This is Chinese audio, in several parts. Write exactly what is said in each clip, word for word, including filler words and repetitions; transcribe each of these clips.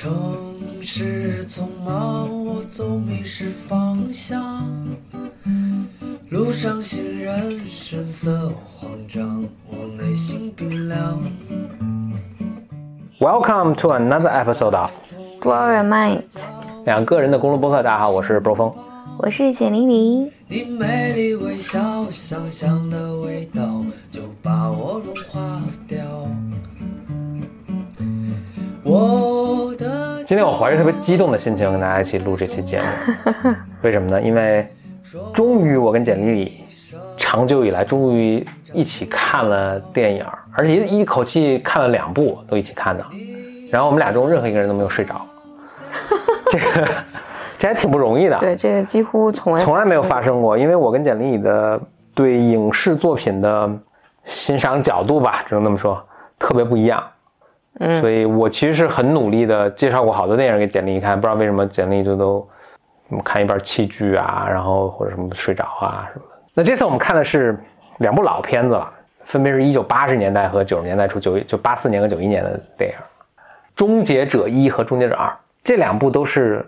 城市匆忙，我总迷失方向，路上行人神色慌张，我内心冰凉。 Welcome to another episode of Gloria Might， 两个人的公路播客。大家好，我是 Brofeng， 我是简玲玲。你美丽微笑，香香的味道就把我融化掉。我的今天我怀着特别激动的心情跟大家一起录这期节目，为什么呢？因为终于我跟简丽丽长久以来终于一起看了电影，而且 一, 一口气看了两部，都一起看的。然后我们俩中任何一个人都没有睡着，这个这还挺不容易的。对，这个几乎从来从来没有发生过。因为我跟简丽丽的对影视作品的欣赏角度吧，只能这么说，特别不一样。嗯，所以我其实是很努力的介绍过好多电影给简丽丽看，不知道为什么简丽丽就都看一半弃剧啊，然后或者什么睡着啊什么的。那这次我们看的是两部老片子了，分别是一九八零年代和九十年代初，就八四年和九一年的电影，终结者一和终结者二。这两部都是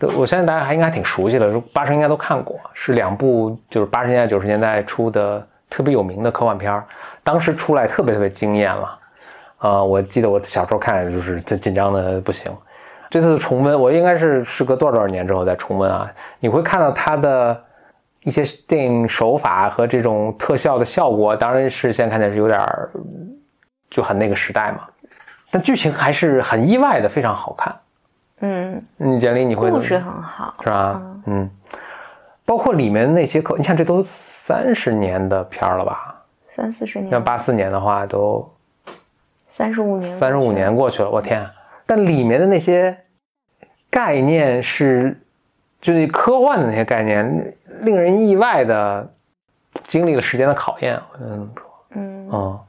我相信大家还应该挺熟悉的，八成应该都看过，是两部就是八十年代九十年代初的特别有名的科幻片，当时出来特别特别惊艳了。呃，我记得我小时候看就是紧张的不行。这次重温，我应该是时隔多少多少年之后再重温啊，你会看到它的一些电影手法和这种特效的效果，当然是现在看起来是有点就很那个时代嘛，但剧情还是很意外的非常好看。嗯，你简历你会故事很好是吧？ 嗯, 嗯，包括里面那些口，你看这都三十年的片了吧？三四十年，像八四年的话都三十五年，三十五年过去了，我天！但里面的那些概念是，就是科幻的那些概念，令人意外的经历了时间的考验。我觉得这么说，嗯嗯，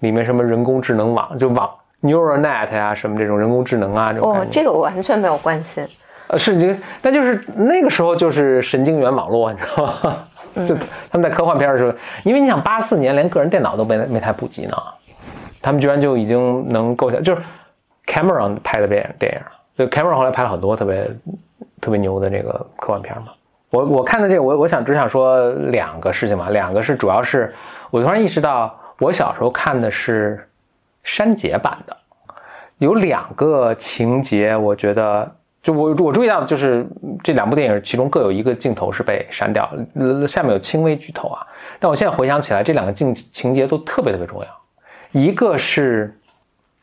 里面什么人工智能网，就网。neural net 啊什么这种人工智能啊这种感觉。哦，这个我完全没有关心。呃，是这个，但就是那个时候就是神经元网络，你知道吗？就他们在科幻片的时候，因为你想八四年连个人电脑都没没太普及呢，他们居然就已经能构想，就是 Cameron 拍的电影，就 Cameron 后来拍了很多特别特别牛的这个科幻片嘛。我我看的这个，我我想只想说两个事情嘛，两个是主要是我突然意识到，我小时候看的是。删节版的有两个情节，我觉得就我我注意到，就是这两部电影其中各有一个镜头是被删掉，下面有轻微剧透啊。但我现在回想起来，这两个镜情节都特别特别重要。一个是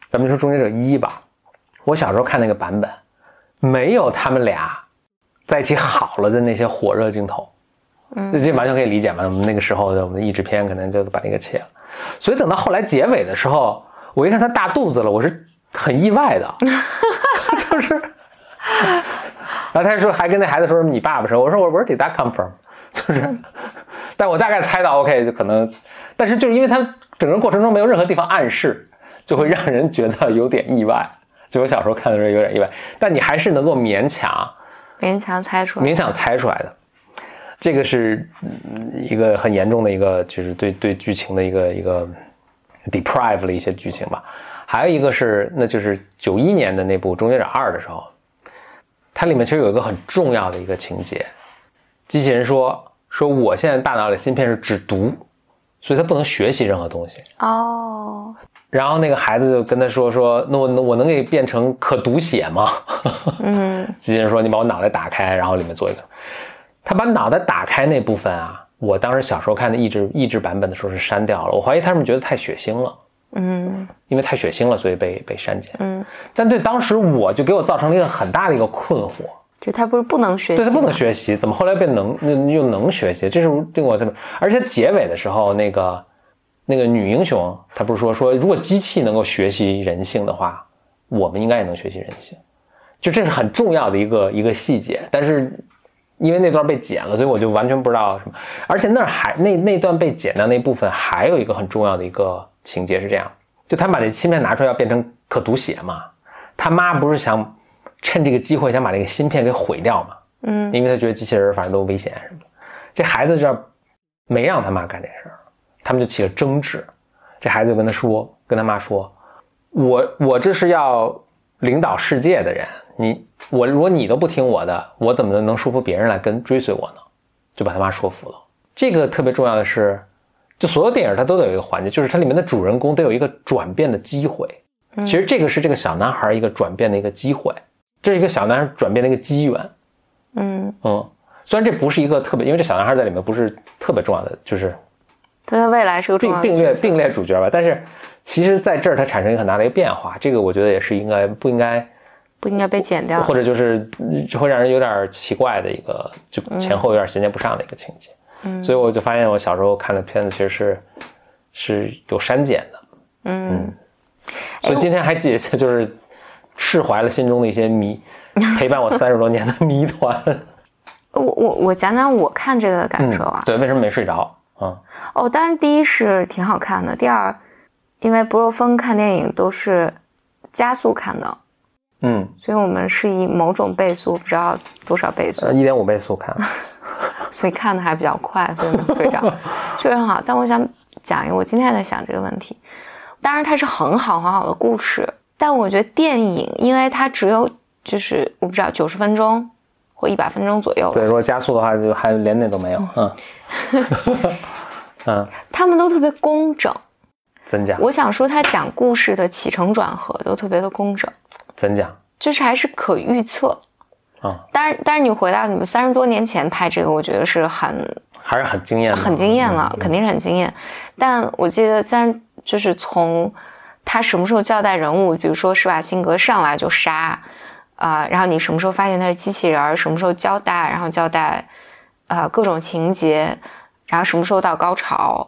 咱们说《终结者一》吧，我小时候看那个版本，没有他们俩在一起好了的那些火热镜头，嗯，这完全可以理解嘛。我们那个时候的我们的译制片可能就把那个切了，所以等到后来结尾的时候。我一看他大肚子了，我是很意外的，就是，然后他说还跟那孩子说你爸爸说，我说我 where did that come from， 就是，但我大概猜到 OK 就可能，但是就是因为他整个过程中没有任何地方暗示，就会让人觉得有点意外。就我小时候看的时候有点意外，但你还是能够勉强勉强猜出来，勉强猜出来的。这个是一个很严重的一个，就是对对剧情的一个一个。deprive 了一些剧情吧。还有一个是那就是九一年的那部《终结者二》的时候，它里面其实有一个很重要的一个情节，机器人说说我现在大脑里芯片是只读，所以它不能学习任何东西哦。然后那个孩子就跟他说说那我我能给变成可读写吗？嗯，机器人说你把我脑袋打开，然后里面做一个，他把脑袋打开那部分啊，我当时小时候看的译制译制版本的时候是删掉了，我怀疑他们觉得太血腥了，嗯，因为太血腥了，所以被被删减，嗯。但对当时我就给我造成了一个很大的一个困惑，就他不是不能学习，对他不能学习，怎么后来变能又能学习？这是对我特别，而且结尾的时候，那个那个女英雄，她不是说说如果机器能够学习人性的话，我们应该也能学习人性，就这是很重要的一个一个细节，但是。因为那段被剪了，所以我就完全不知道什么。而且那儿还那那段被剪掉那部分还有一个很重要的一个情节是这样，就他们把这芯片拿出来要变成可读写嘛，他妈不是想趁这个机会想把这个芯片给毁掉嘛，嗯，因为他觉得机器人反正都危险什么的。这孩子这没让他妈干这事儿，他们就起了争执。这孩子就跟他说，跟他妈说，我我这是要领导世界的人，你我如果你都不听我的，我怎么能说服别人来跟追随我呢？就把他妈说服了。这个特别重要的是，就所有电影它都得有一个环节，就是它里面的主人公都有一个转变的机会。其实这个是这个小男孩一个转变的一个机会，这是一个小男孩转变的一个机缘。嗯嗯，虽然这不是一个特别，因为这小男孩在里面不是特别重要的，就是对他未来是个重要的并列并列主角吧。但是其实在这儿它产生一个很大的一个变化，这个我觉得也是应该不应该不应该被剪掉，或者就是会让人有点奇怪的一个，就前后有点衔接不上的一个情节。嗯，所以我就发现我小时候看的片子其实是是有删减的。嗯。嗯，所以今天还解就是释怀了心中的一些迷，陪伴我三十多年的谜团。我我我讲讲我看这个的感受啊。嗯，对，为什么没睡着啊？嗯？哦，当然第一是挺好看的，第二，因为Brofeng看电影都是加速看的，嗯，所以我们是以某种倍速，不知道多少倍速，一点五倍速看，所以看的还比较快，所以没睡着，确实很好。但我想讲一个，我今天在想这个问题。当然它是很好很好的故事，但我觉得电影因为它只有就是我不知道九十分钟或一百分钟左右，对，如果加速的话就还连那都没有。嗯嗯，他们都特别工整。怎讲？我想说他讲故事的起承转合都特别的工整。怎讲？就是还是可预测。嗯，但是但是你回到你们三十多年前拍这个，我觉得是很还是很惊艳的，很惊艳了。嗯，肯定是很惊艳。但我记得在就是从他什么时候交代人物，比如说施瓦辛格上来就杀啊，呃，然后你什么时候发现他是机器人，什么时候交代，然后交代呃各种情节，然后什么时候到高潮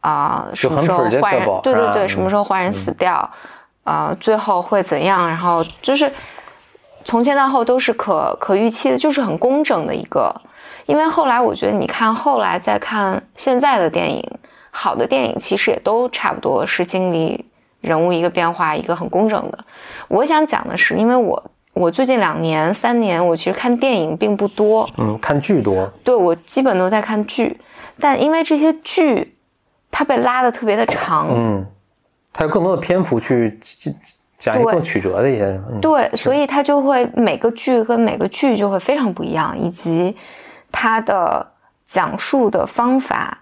啊，呃，什么时候坏人，对对对，什么时候坏人死掉，嗯，呃，最后会怎样，然后就是从前到后都是可可预期的，就是很工整的一个。因为后来我觉得你看后来再看现在的电影。好的电影其实也都差不多是经历人物一个变化，一个很工整的。我想讲的是，因为我我最近两年三年我其实看电影并不多，嗯，看剧多。对，我基本都在看剧，但因为这些剧它被拉得特别的长，嗯，它有更多的篇幅去讲一个更曲折的一些，嗯，对，所以它就会每个剧跟每个剧就会非常不一样，以及它的讲述的方法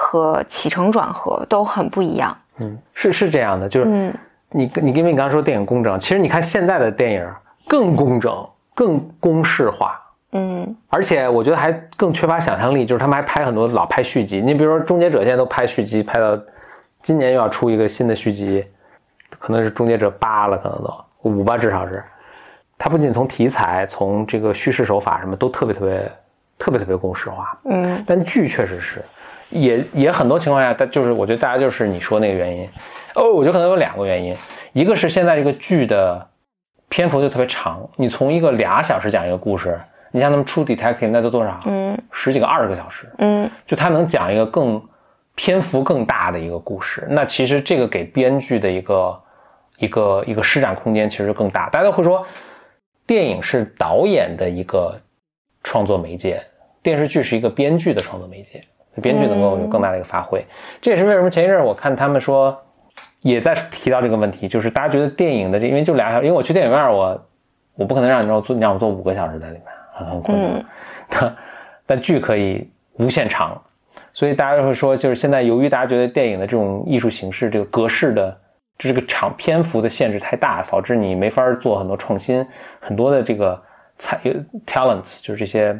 和起承转合都很不一样。嗯，是是这样的，就是你，嗯，你因为你刚刚说电影工整，其实你看现在的电影更工整，更公式化，嗯，而且我觉得还更缺乏想象力，就是他们还拍很多老拍续集，你比如说《终结者》现在都拍续集，拍到今年又要出一个新的续集，可能是《终结者八》了，可能都五吧，至少是。它不仅从题材、从这个叙事手法什么都特别特别特别特别公式化，嗯，但剧确实是。也也很多情况下，但就是我觉得大家就是你说那个原因，哦，我觉得可能有两个原因，一个是现在这个剧的篇幅就特别长，你从一个俩小时讲一个故事，你像他们出 detective 那都多少，嗯，十几个二十个小时，嗯，就他能讲一个更篇幅更大的一个故事，那其实这个给编剧的一个一个一个施展空间其实更大。大家都会说，电影是导演的一个创作媒介，电视剧是一个编剧的创作媒介。编剧能够有更大的一个发挥，嗯，这也是为什么前一阵我看他们说也在提到这个问题，就是大家觉得电影的这因为就俩小时，因为我去电影院我我不可能让你让我做你让我做五个小时在里面，很困难，嗯，但, 但剧可以无限长，所以大家会说就是现在由于大家觉得电影的这种艺术形式这个格式的就这个长篇幅的限制太大，导致你没法做很多创新，很多的这个才 talents 就是这些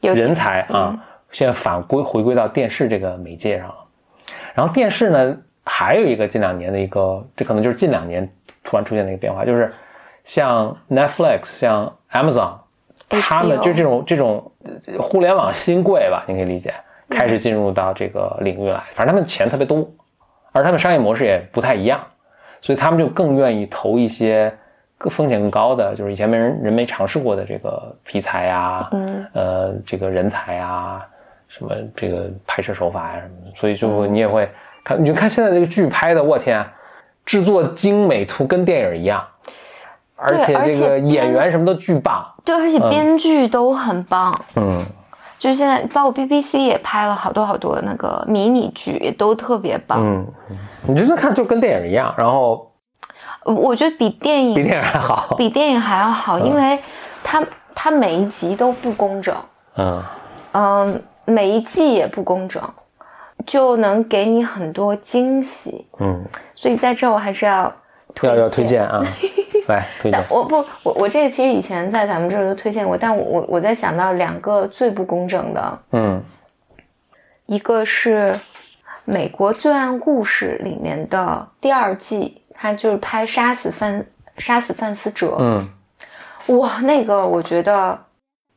人才啊。嗯，现在反归回归到电视这个媒介上了，然后电视呢还有一个近两年的一个，这可能就是近两年突然出现的一个变化，就是像 Netflix 像 Amazon 他们就这种这种互联网新贵吧，你可以理解，开始进入到这个领域来，反正他们钱特别多，而他们商业模式也不太一样，所以他们就更愿意投一些风险更高的，就是以前没人人没尝试过的这个题材啊，嗯，呃这个人才啊，什么这个拍摄手法呀，啊，什么的，所以就你也会看，你就看现在这个剧拍的，我天，制作精美，图跟电影一样，而且这个演员什么都巨棒，对，而且编剧都很棒，嗯，就是现在包括 B B C 也拍了好多好多那个迷你剧，也都特别棒，嗯，你就看就跟电影一样，然后我觉得比电影比电影还好，比电影还要好，嗯、因为它它每一集都不工整，嗯嗯，每一季也不工整，就能给你很多惊喜，嗯，所以在这我还是要推要要推荐啊，来推荐。我不我我这个其实以前在咱们这儿都推荐过，但我我我在想到两个最不工整的，嗯，一个是美国罪案故事里面的第二季，他就是拍杀死犯杀死犯死者，嗯，哇，那个我觉得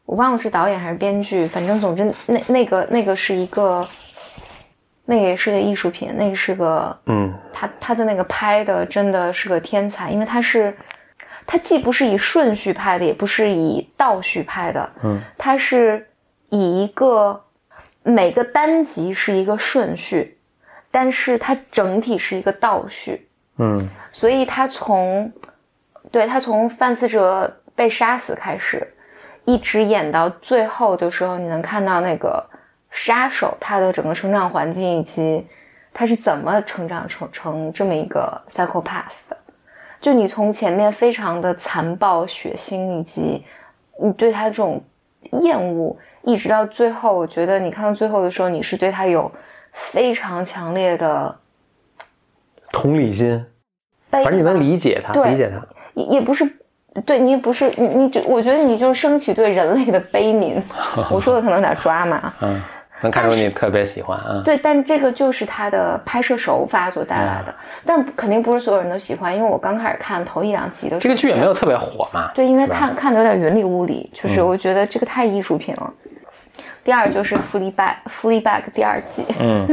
我忘了是导演还是编剧，反正总之那那个那个是一个，那个也是个艺术品，那个是个嗯，他他的那个拍的真的是个天才，因为他是他既不是以顺序拍的，也不是以倒序拍的，嗯，他是以一个每个单集是一个顺序。但是它整体是一个倒叙，嗯，所以它从，对，它从犯死者被杀死开始，一直演到最后的时候，你能看到那个杀手他的整个成长环境以及他是怎么成长成成这么一个 psychopath 的。就你从前面非常的残暴血腥以及你对他这种厌恶，一直到最后，我觉得你看到最后的时候，你是对他有非常强烈的同理心，反正你能理解他，理解他，也也不是，对你不是你你就我觉得你就是升起对人类的悲悯。我说的可能有点抓嘛，嗯，能看出你特别喜欢啊。对，但这个就是他的拍摄手法所带来的，嗯，但肯定不是所有人都喜欢，因为我刚开始看头一两集的时候，这个剧也没有特别火嘛。对，因为看看的有点云里雾里，就是我觉得这个太艺术品了。嗯，第二就是 Fleabag Fleabag 第二季，嗯，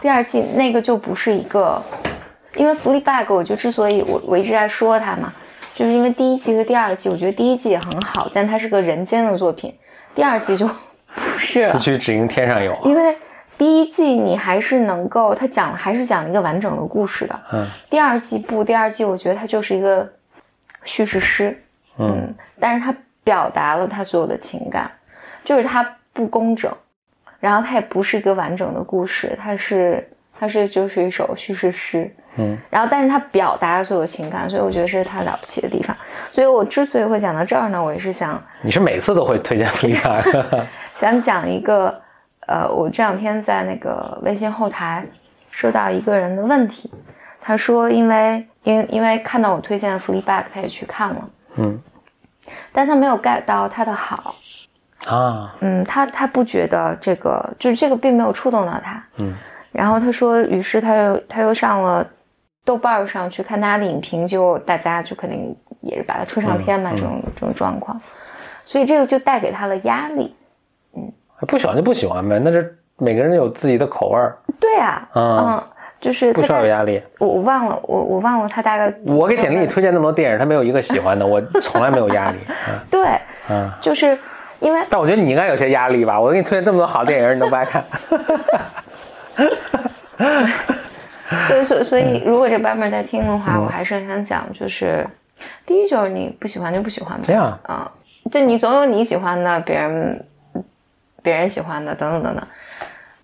第二季那个就不是一个，因为 Fleabag 我就之所以我我一直在说它嘛，就是因为第一季和第二季，我觉得第一季也很好，但它是个人间的作品，第二季就不是。此去只应天上有，啊，因为第一季你还是能够，它讲还是讲一个完整的故事的，嗯，第二季不，第二季我觉得它就是一个叙事诗，嗯，嗯但是它表达了它所有的情感，就是它。不工整，然后它也不是一个完整的故事，它是它是就是一首叙事诗，嗯，然后但是它表达所有情感，所以我觉得是它了不起的地方。所以我之所以会讲到这儿呢，我也是想，你是每次都会推荐福利卡，想讲一个，呃，我这两天在那个微信后台收到一个人的问题，他说因为因为因为看到我推荐的福利 bag， 他也去看了，嗯，但他没有 get 到他的好。啊，嗯，他他不觉得这个就是这个并没有触动到他，嗯，然后他说，于是他又他又上了豆瓣上去看他的影评，就大家就肯定也是把他吹上天嘛，嗯嗯，这种这种状况，所以这个就带给他了压力，嗯，不喜欢就不喜欢呗，那是每个人有自己的口味，对啊，嗯。嗯就是不需要有压力，我我忘了，我我忘了他大概。我给简历推荐那么多电影，他没有一个喜欢的，我从来没有压力。嗯，对，嗯，就是。因为但我觉得你应该有些压力吧，我给你推荐这么多好电影你都不爱看。对，所以所以如果这版本在听的话，嗯，我还是很想讲，就是第一就是你不喜欢就不喜欢吧，对啊，嗯，就你总有你喜欢的，别人别人喜欢的等等等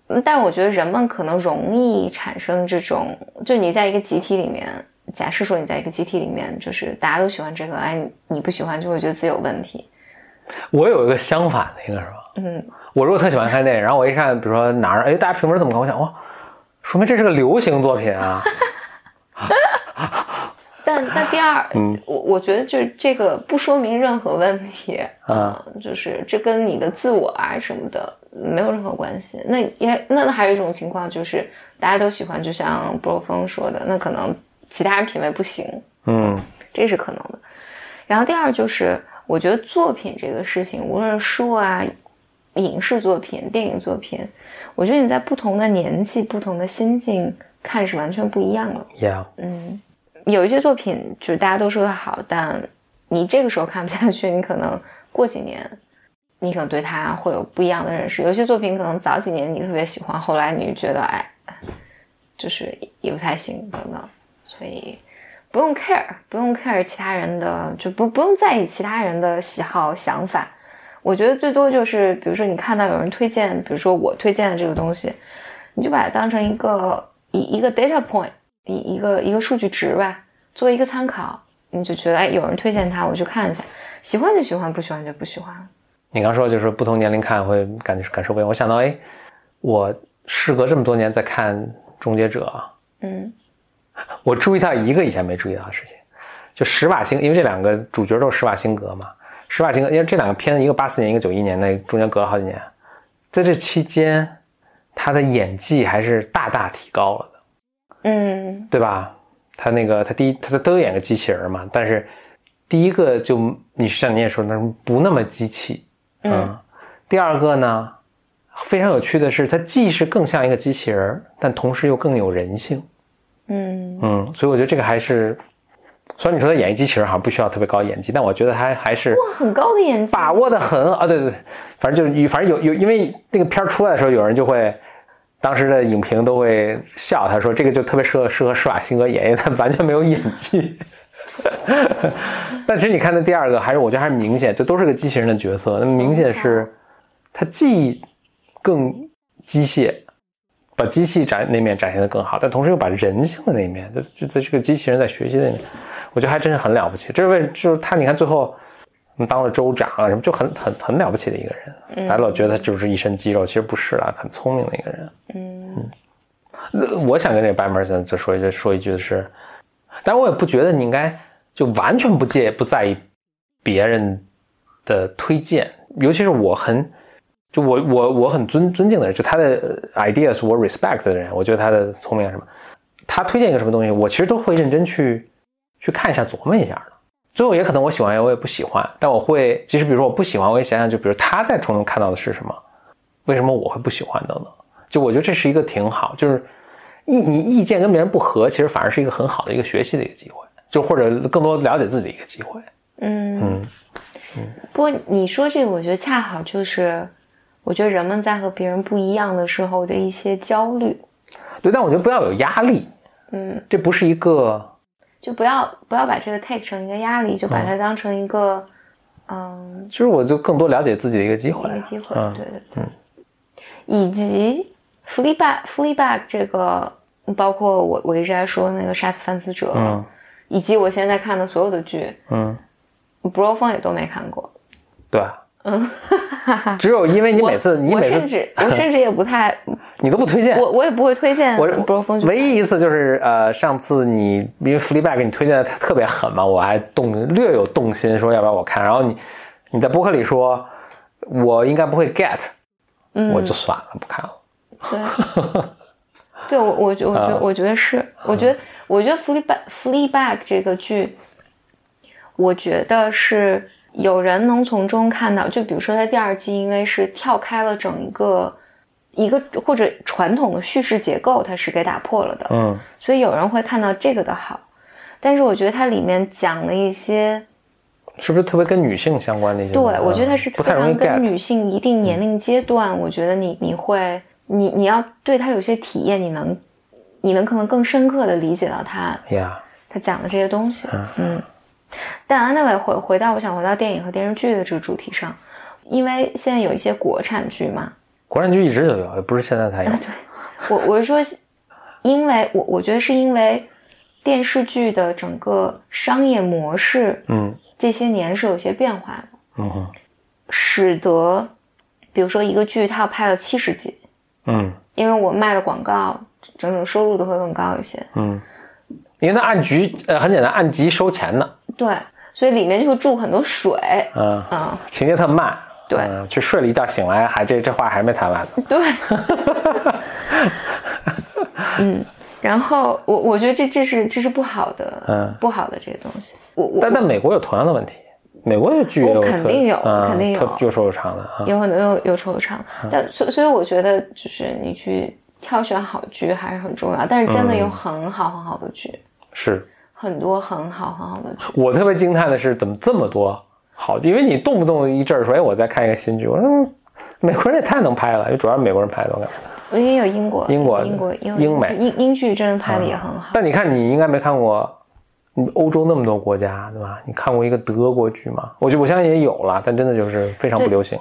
等。但我觉得人们可能容易产生这种，就你在一个集体里面，假设说你在一个集体里面，就是大家都喜欢这个，哎，你不喜欢就会觉得自己有问题。我有一个相反的一个是吧，嗯，我如果特喜欢看电影，然后我一看比如说哪儿，哎，大家评论怎么看，我想哇，说明这是个流行作品啊。但但第二，嗯，我我觉得就是这个不说明任何问题啊，嗯嗯，就是这跟你的自我啊什么的没有任何关系。那也那还有一种情况就是大家都喜欢，就像 Brofeng 说的，那可能其他人品味不行，嗯，这是可能的。然后第二就是。我觉得作品这个事情，无论是书啊、影视作品、电影作品，我觉得你在不同的年纪、不同的心境看是完全不一样的。Yeah. 嗯，有一些作品就是大家都说的好，但你这个时候看不下去，你可能过几年，你可能对它会有不一样的认识。有些作品可能早几年你特别喜欢，后来你就觉得哎，就是也不太行等等，所以。不用 care， 不用 care 其他人的，就不不用在意其他人的喜好想法。我觉得最多就是，比如说你看到有人推荐，比如说我推荐的这个东西，你就把它当成一个一一个 data point， 一一个一个数据值吧。做一个参考，你就觉得哎，有人推荐它我就看一下，喜欢就喜欢，不喜欢就不喜欢。你刚说就是不同年龄看会感觉感受不一样，我想到哎，我事隔这么多年在看终结者，嗯，我注意到一个以前没注意到的事情，就施瓦辛，因为这两个主角都是施瓦辛格嘛，施瓦辛格因为这两个片，一个八四年一个九一年，那中间隔了好几年，在这期间他的演技还是大大提高了的，嗯，对吧，他那个他第一他都演个机器人嘛，但是第一个就你像你也说那不那么机器， 嗯, 嗯第二个呢非常有趣的是，它既是更像一个机器人，但同时又更有人性。嗯嗯，所以我觉得这个还是，虽然你说他演一机器人好像不需要特别高演技，但我觉得他还是哇很高的演技，把握的很啊！对对对，反正就是反正有有，因为那个片出来的时候，有人就会当时的影评都会笑，他说这个就特别适合适合施瓦辛格演，因为他完全没有演技。但其实你看那第二个，还是我觉得还是明显，就都是个机器人的角色，那明显是他既更机械，把机器展那面展现得更好，但同时又把人性的那一面，就在这个机器人在学习的那面，我觉得还真是很了不起。这是为就是他，你看最后当了州长啊什么，就很很很了不起的一个人。大家老觉得他就是一身肌肉，其实不是啦，很聪明的一个人。嗯嗯，我想跟这白门先生说一句，说一句的是，但我也不觉得你应该就完全不介不在意别人的推荐，尤其是我很。就我我我很尊尊敬的人，就他的 ideas 我 respect 的人，我觉得他的聪明啊什么，他推荐一个什么东西，我其实都会认真去去看一下琢磨一下的。最后也可能我喜欢我也不喜欢，但我会即使比如说我不喜欢，我也想想就比如他在从中看到的是什么，为什么我会不喜欢等等。就我觉得这是一个挺好，就是意你意见跟别人不合，其实反而是一个很好的一个学习的一个机会，就或者更多了解自己的一个机会。嗯嗯嗯。不过你说这个，我觉得恰好就是。我觉得人们在和别人不一样的时候的一些焦虑，对，但我觉得不要有压力，嗯，这不是一个，就不要不要把这个 take 成一个压力，就把它当成一个，嗯，嗯就是我就更多了解自己的一个机会，一个机会，嗯、对对对，嗯、以及 Fleabag Fleabag 这个，包括我我一直在说那个杀死犯罪者，嗯，以及我现在看的所有的剧，嗯 ，Brofeng 也都没看过，对。嗯，只有因为你每次你每次我甚至我甚至也不太，你都不推荐我，我也不会推荐。我唯一一次就是呃，上次你因为 Fleabag 给你推荐的特别狠嘛，我还动略有动心说要不要我看，然后你你在播客里说我应该不会 get，、嗯、我就算了不看了。对，对我我觉我觉我觉得是，嗯、我觉得我觉得 Fleabag Fleabag 这个剧，我觉得是。有人能从中看到，就比如说他第二季因为是跳开了整一个一个或者传统的叙事结构，它是给打破了的，嗯，所以有人会看到这个的好，但是我觉得它里面讲了一些是不是特别跟女性相关的一些，对，我觉得它是非常跟女性一定年龄阶段，我觉得你你会你你要对它有些体验，你能你能可能更深刻的理解到它呀，它讲的这些东西，嗯。嗯但 anyway 回回到我想回到电影和电视剧的这个主题上，因为现在有一些国产剧嘛，国产剧一直就有，不是现在才有。啊、对，我我是说，因为我我觉得是因为电视剧的整个商业模式，嗯，这些年是有些变化的，嗯哼，使得比如说一个剧它要拍了七十集，嗯，因为我卖的广告整整收入都会更高一些，嗯，因为那按集呃很简单，按集收钱呢。对，所以里面就会注很多水，嗯嗯，情节特慢，对，嗯、去睡了一觉醒来还这这话还没谈完呢，对，嗯，然后我我觉得这这是这是不好的，嗯，不好的这些东西，我我但但美国有同样的问题，美国的剧也有，我肯定有，嗯、肯定有，有收入长的，嗯、有很多有有收入长，嗯、但所以所以我觉得就是你去挑选好剧还是很重要，但是真的有很好很好的剧，嗯、是。很多很好很好的剧，我特别惊叹的是怎么这么多好，因为你动不动一阵说，哎，我再看一个新剧，我说、嗯、美国人也太能拍了，因为主要是美国人拍的，我也有英国、英国、英国、英美、英英剧真的拍的也很好。嗯、但你看，你应该没看过，你欧洲那么多国家，对吧？你看过一个德国剧吗？我觉得我相信也有了，但真的就是非常不流行。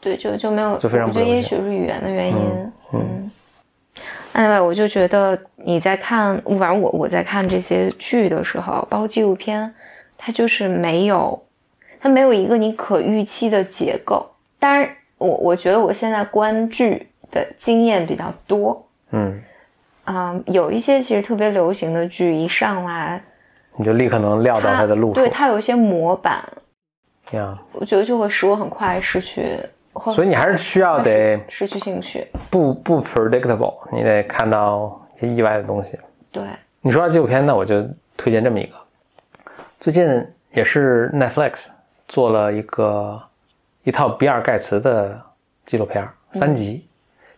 对，对就就没有，就非常不流行。我觉得也许是语言的原因。嗯。嗯 anyway 我就觉得你在看，反正我我在看这些剧的时候，包括纪录片，它就是没有，它没有一个你可预期的结构。当然，我我觉得我现在观剧的经验比较多，嗯，啊、呃，有一些其实特别流行的剧，一上来你就立刻能料到它的路数，对，它有一些模板，呀、yeah. ，我觉得就会使我很快失去。所以你还是需要得失去兴趣，不不 predictable， 你得看到一些意外的东西。对，你说到纪录片呢，我就推荐这么一个，最近也是 Netflix 做了一个一套比尔盖茨的纪录片，三集、嗯，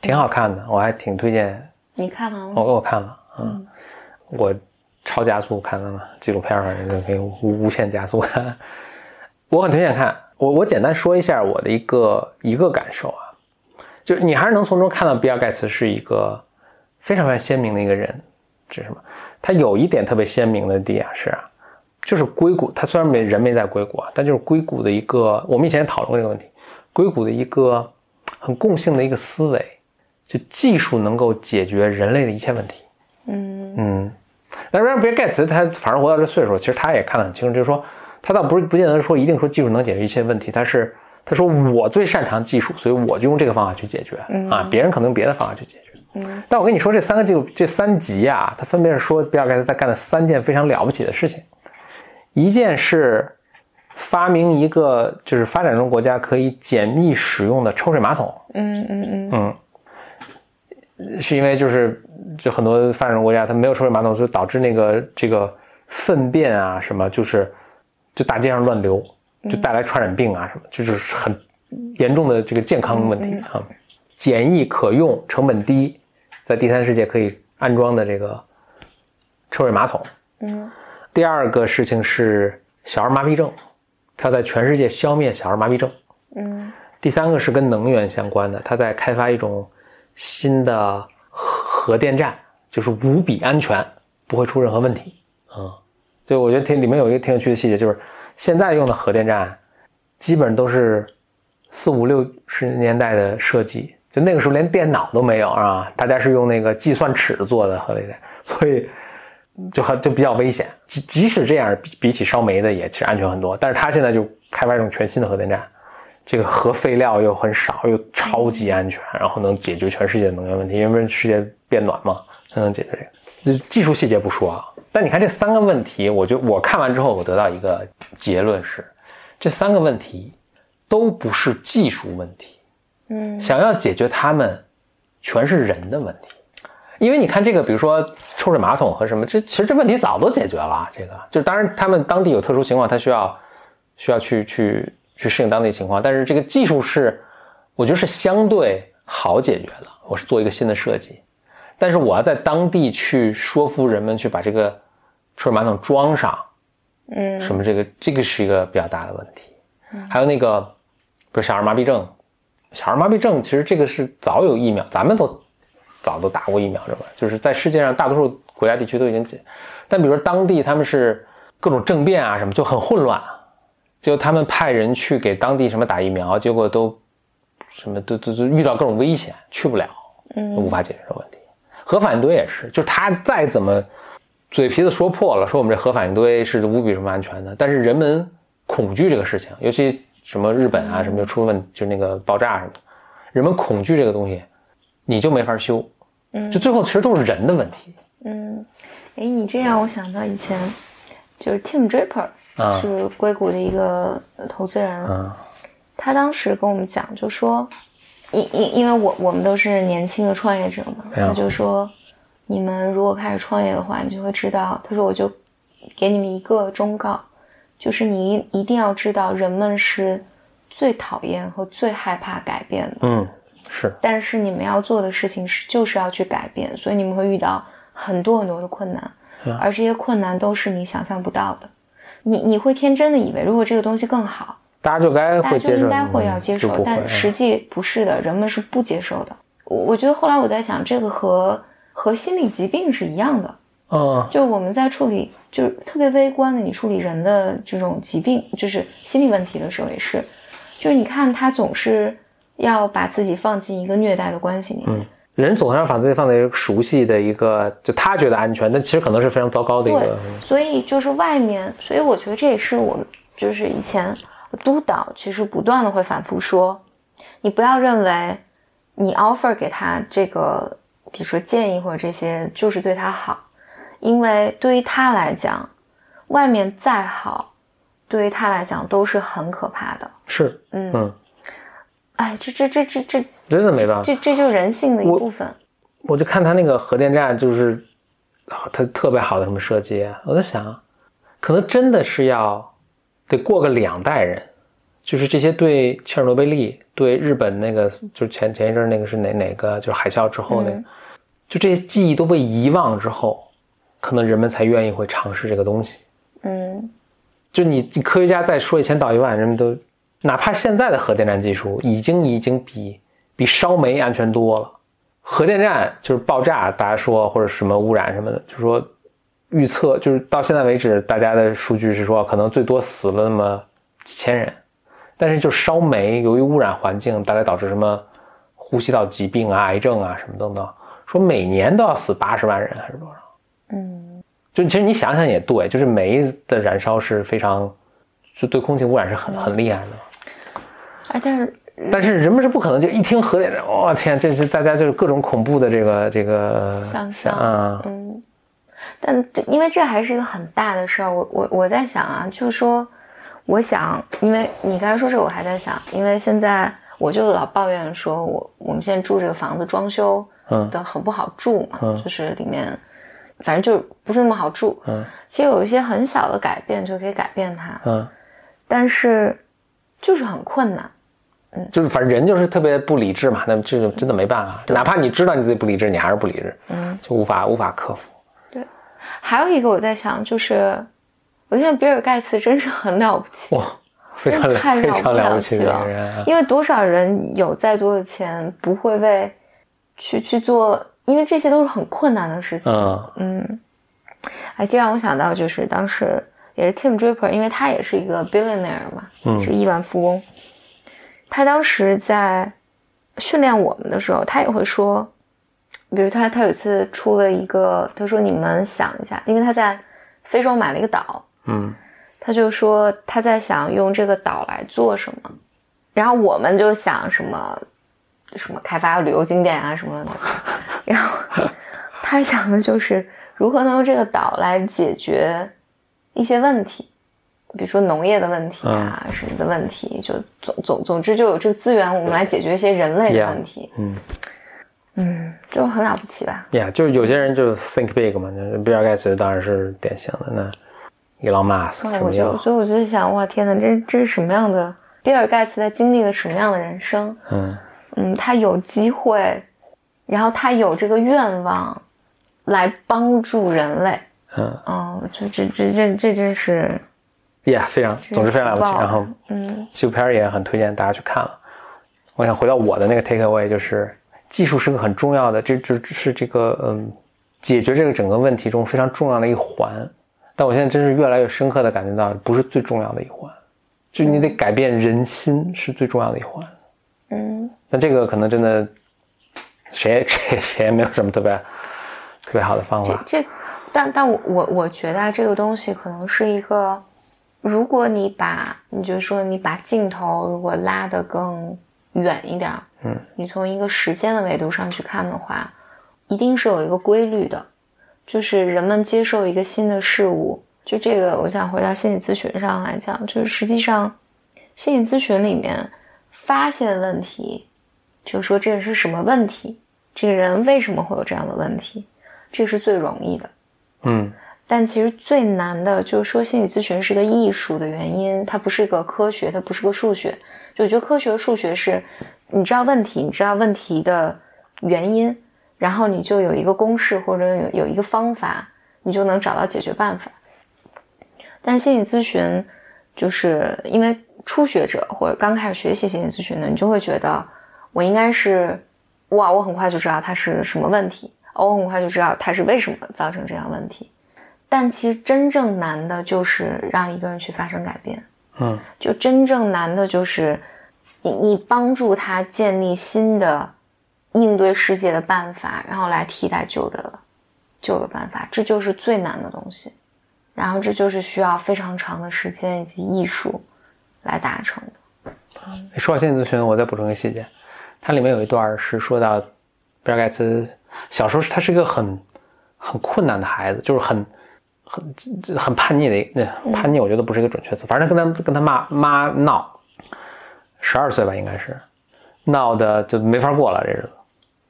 挺好看的，我还挺推荐。你看了吗？我我看了，嗯，嗯我超加速看了嘛，纪录片反正就可以无无限加速看，我很推荐看。我我简单说一下我的一个一个感受啊，就你还是能从中看到比尔盖茨是一个非常非常鲜明的一个人，这是什么？他有一点特别鲜明的点是啊，就是硅谷，他虽然没人没在硅谷啊，但就是硅谷的一个，我们以前也讨论过这个问题，硅谷的一个很共性的一个思维，就技术能够解决人类的一切问题。嗯嗯，但是比尔盖茨他反正活到这岁数，其实他也看得很清楚，就是说。他倒不是不见得说一定说技术能解决一切问题，他是他说我最擅长技术，所以我就用这个方法去解决、嗯、啊，别人可能别的方法去解决。嗯、但我跟你说，这三个记录这三集啊，他分别是说比尔盖茨在干的三件非常了不起的事情，一件是发明一个就是发展中国家可以简易使用的抽水马桶。嗯嗯嗯嗯，是因为就是就很多发展中国家它没有抽水马桶，就导致那个这个粪便啊什么就是。就大街上乱流，就带来传染病啊什么、嗯、就是很严重的这个健康问题啊、嗯嗯。简易可用成本低，在第三世界可以安装的这个抽水马桶。嗯。第二个事情是小儿麻痹症，他在全世界消灭小儿麻痹症。嗯。第三个是跟能源相关的，他在开发一种新的核电站，就是无比安全，不会出任何问题啊。嗯，所以我觉得挺里面有一个挺有趣的细节，就是现在用的核电站基本都是四五六十年代的设计，就那个时候连电脑都没有啊，大家是用那个计算尺做的核电站，所以就很就比较危险。即即使这样，比比起烧煤的也其实安全很多。但是他现在就开发一种全新的核电站，这个核废料又很少，又超级安全，然后能解决全世界的能源问题，因为世界变暖嘛，才能解决这个。就技术细节不说啊，但你看这三个问题，我就我看完之后我得到一个结论是，这三个问题都不是技术问题，嗯，想要解决它们全是人的问题。因为你看这个比如说抽水马桶和什么，这其实这问题早都解决了，这个就当然他们当地有特殊情况，他需要需要去去去适应当地情况，但是这个技术是我觉得是相对好解决的，我是做一个新的设计。但是我要在当地去说服人们去把这个抽水马桶装上，嗯，什么这个这个是一个比较大的问题。还有那个比如小儿麻痹症，小儿麻痹症其实这个是早有疫苗，咱们都早都打过疫苗是吧？就是在世界上大多数国家地区都已经解，但比如说当地他们是各种政变啊什么就很混乱，就他们派人去给当地什么打疫苗，结果都什么都都都遇到各种危险，去不了，嗯，无法解决这个问题。核反应堆也是，就是他再怎么嘴皮子说破了，说我们这核反应堆是无比什么安全的，但是人们恐惧这个事情，尤其什么日本啊什么就出问题，就那个爆炸什么，人们恐惧这个东西，你就没法修，嗯，就最后其实都是人的问题。嗯，哎，你这让我想到以前就是 Tim Draper、嗯、是硅谷的一个投资人、嗯、他当时跟我们讲就说。因因因为我我们都是年轻的创业者嘛，他就说，你们如果开始创业的话，你就会知道。他说我就给你们一个忠告，就是你一定要知道，人们是最讨厌和最害怕改变的。嗯，是。但是你们要做的事情是，就是要去改变，所以你们会遇到很多很多的困难，嗯、而这些困难都是你想象不到的。你你会天真的以为，如果这个东西更好。大家就该会接受，大家就应该会要接受、嗯、但实际不是的、嗯、人们是不接受的。我我觉得后来我在想，这个和和心理疾病是一样的。嗯，就我们在处理就是特别微观的你处理人的这种疾病，就是心理问题的时候也是，就是你看他总是要把自己放进一个虐待的关系里面、嗯、人总让把自己放在一个熟悉的一个就他觉得安全，但其实可能是非常糟糕的一个。所以就是外面，所以我觉得这也是我就是以前督导其实不断的会反复说，你不要认为你 offer 给他这个比如说建议或者这些就是对他好，因为对于他来讲外面再好对于他来讲都是很可怕的。是嗯嗯，哎，这这这这这真的没办法，这这就是人性的一部分。我, 我就看他那个核电站，就是他特别好的什么设计，我在想，可能真的是要得过个两代人，就是这些对切尔诺贝利、对日本那个，就是前前一阵那个是哪哪个，就是海啸之后那个、嗯，就这些记忆都被遗忘之后，可能人们才愿意会尝试这个东西。嗯，就你你科学家再说一千道一万，人们都。哪怕现在的核电站技术已经已经比比烧煤安全多了，核电站就是爆炸，大家说或者什么污染什么的，就是说预测就是到现在为止，大家的数据是说可能最多死了那么几千人，但是就烧煤由于污染环境大概导致什么呼吸道疾病啊、癌症啊什么等等，说每年都要死八十万人还是多少？嗯，就其实你想想也对，就是煤的燃烧是非常就对空气污染是很很厉害的。哎，但是但是人们是不可能就一听核电站，我、哦、天，这是大家就是各种恐怖的这个这个想象啊，嗯。但因为这还是一个很大的事儿，我我我在想啊，就是说，我想，因为你刚才说这，我还在想，因为现在我就老抱怨说我我们现在住这个房子装修的很不好住嘛，嗯、就是里面反正就不是那么好住，嗯。其实有一些很小的改变就可以改变它，嗯。但是。就是很困难，嗯，就是反正人就是特别不理智嘛，那这就真的没办法，哪怕你知道你自己不理智，你还是不理智，嗯，就无法无法克服。对，还有一个我在想，就是我现在比尔盖茨真是很了不起，哇，非常了非常了不起的人，因为多少人有再多的钱不会为去去做，因为这些都是很困难的事情，嗯嗯，哎，这让我想到就是当时。也是 Tim Draper， 因为他也是一个 billionaire 嘛，嗯、是亿万富翁。他当时在训练我们的时候，他也会说，比如他他有一次出了一个，他说你们想一下，因为他在非洲买了一个岛，嗯，他就说他在想用这个岛来做什么，然后我们就想什么什么开发旅游景点啊什么的，然后他想的就是如何能用这个岛来解决。一些问题，比如说农业的问题啊，嗯、什么的问题，就总总总之就有这个资源，我们来解决一些人类的问题。Yeah, 嗯嗯，就很了不起吧？呀、yeah, ，就是有些人就 think big 嘛，比尔盖茨当然是典型的那 Elon Musk、嗯。我就所以我就在想，哇天哪，这这是什么样的？比尔盖茨在经历了什么样的人生？嗯嗯，他有机会，然后他有这个愿望，来帮助人类。嗯哦，这这这这这真是，呀、yeah, ，非常，总之非常了不起。然后，嗯，纪录片也很推荐大家去看了。我想回到我的那个 takeaway， 就是技术是个很重要的，这就是这个嗯，解决这个整个问题中非常重要的一环。但我现在真是越来越深刻的感觉到，不是最重要的一环，就你得改变人心是最重要的一环。嗯，那这个可能真的，谁谁谁也没有什么特别特别好的方法。这。这但但我我我觉得这个东西可能是一个，如果你把你就说你把镜头如果拉得更远一点，嗯，你从一个时间的维度上去看的话，一定是有一个规律的，就是人们接受一个新的事物，就这个我想回到心理咨询上来讲，就是实际上心理咨询里面发现问题，就是说这是什么问题，这个人为什么会有这样的问题，这是最容易的。嗯，但其实最难的就是说心理咨询是个艺术的原因，它不是个科学，它不是个数学。就我觉得科学数学是你知道问题，你知道问题的原因，然后你就有一个公式或者有有一个方法，你就能找到解决办法。但心理咨询就是因为初学者或者刚开始学习心理咨询的，你就会觉得我应该是哇，我很快就知道它是什么问题。哦、我很快就知道他是为什么造成这样问题，但其实真正难的就是让一个人去发生改变，嗯，就真正难的就是你你帮助他建立新的应对世界的办法，然后来替代旧的旧的办法，这就是最难的东西，然后这就是需要非常长的时间以及艺术来达成的。说到心理咨询，我再补充一个细节，它里面有一段是说到比尔盖茨小时候他是一个很很困难的孩子，就是很很很叛逆的，叛逆我觉得不是一个准确词，反正跟他跟他妈妈闹，十二岁吧应该是，闹的就没法过了这日子，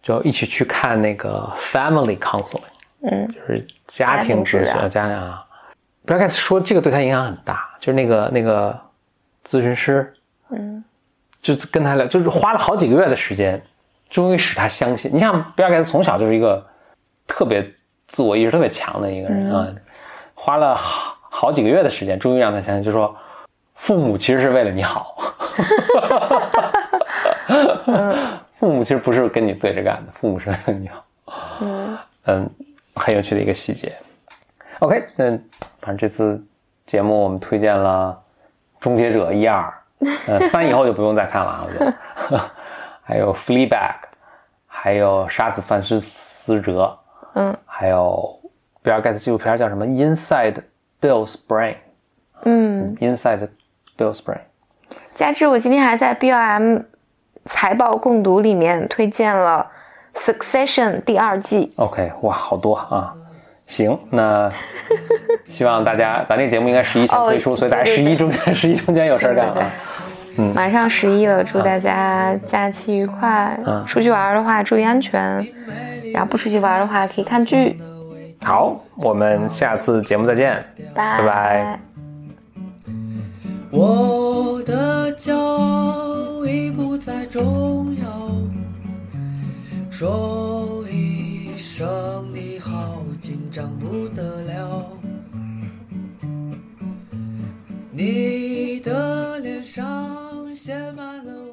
就一起去看那个 family counseling， 嗯，就是家庭咨询，家庭啊。比尔盖茨说这个对他影响很大，就是那个那个咨询师，嗯，就跟他聊，就是花了好几个月的时间，终于使他相信。你像比尔盖茨从小就是一个特别自我意识特别强的一个人啊，嗯，花了好好几个月的时间，终于让他相信，就说父母其实是为了你好。父母其实不是跟你对着干的，父母是为了你好。嗯，嗯，很有趣的一个细节。OK， 那反正这次节目我们推荐了《终结者》一二，呃，三以后就不用再看了，我觉得。还有《Fleabag》，还有《杀死范思哲》，嗯，还有比尔盖茨纪录片叫什么《Inside Bill's Brain》，嗯，《Inside Bill's Brain》。加之我今天还在 B Y M 财报共读里面推荐了《Succession》第二季。OK， 哇，好多啊！行，那希望大家，咱这节目应该十一前推出，哦，所以大家十一中间，十一中间有事儿干啊。对对对，嗯，马上十一了，祝大家假期愉快。嗯，出去玩的话注意安全，然后不出去玩的话可以看剧。好，我们下次节目再见，拜拜。我的骄傲已不再重要，说一声你好，紧张不得了。你的脸上写满了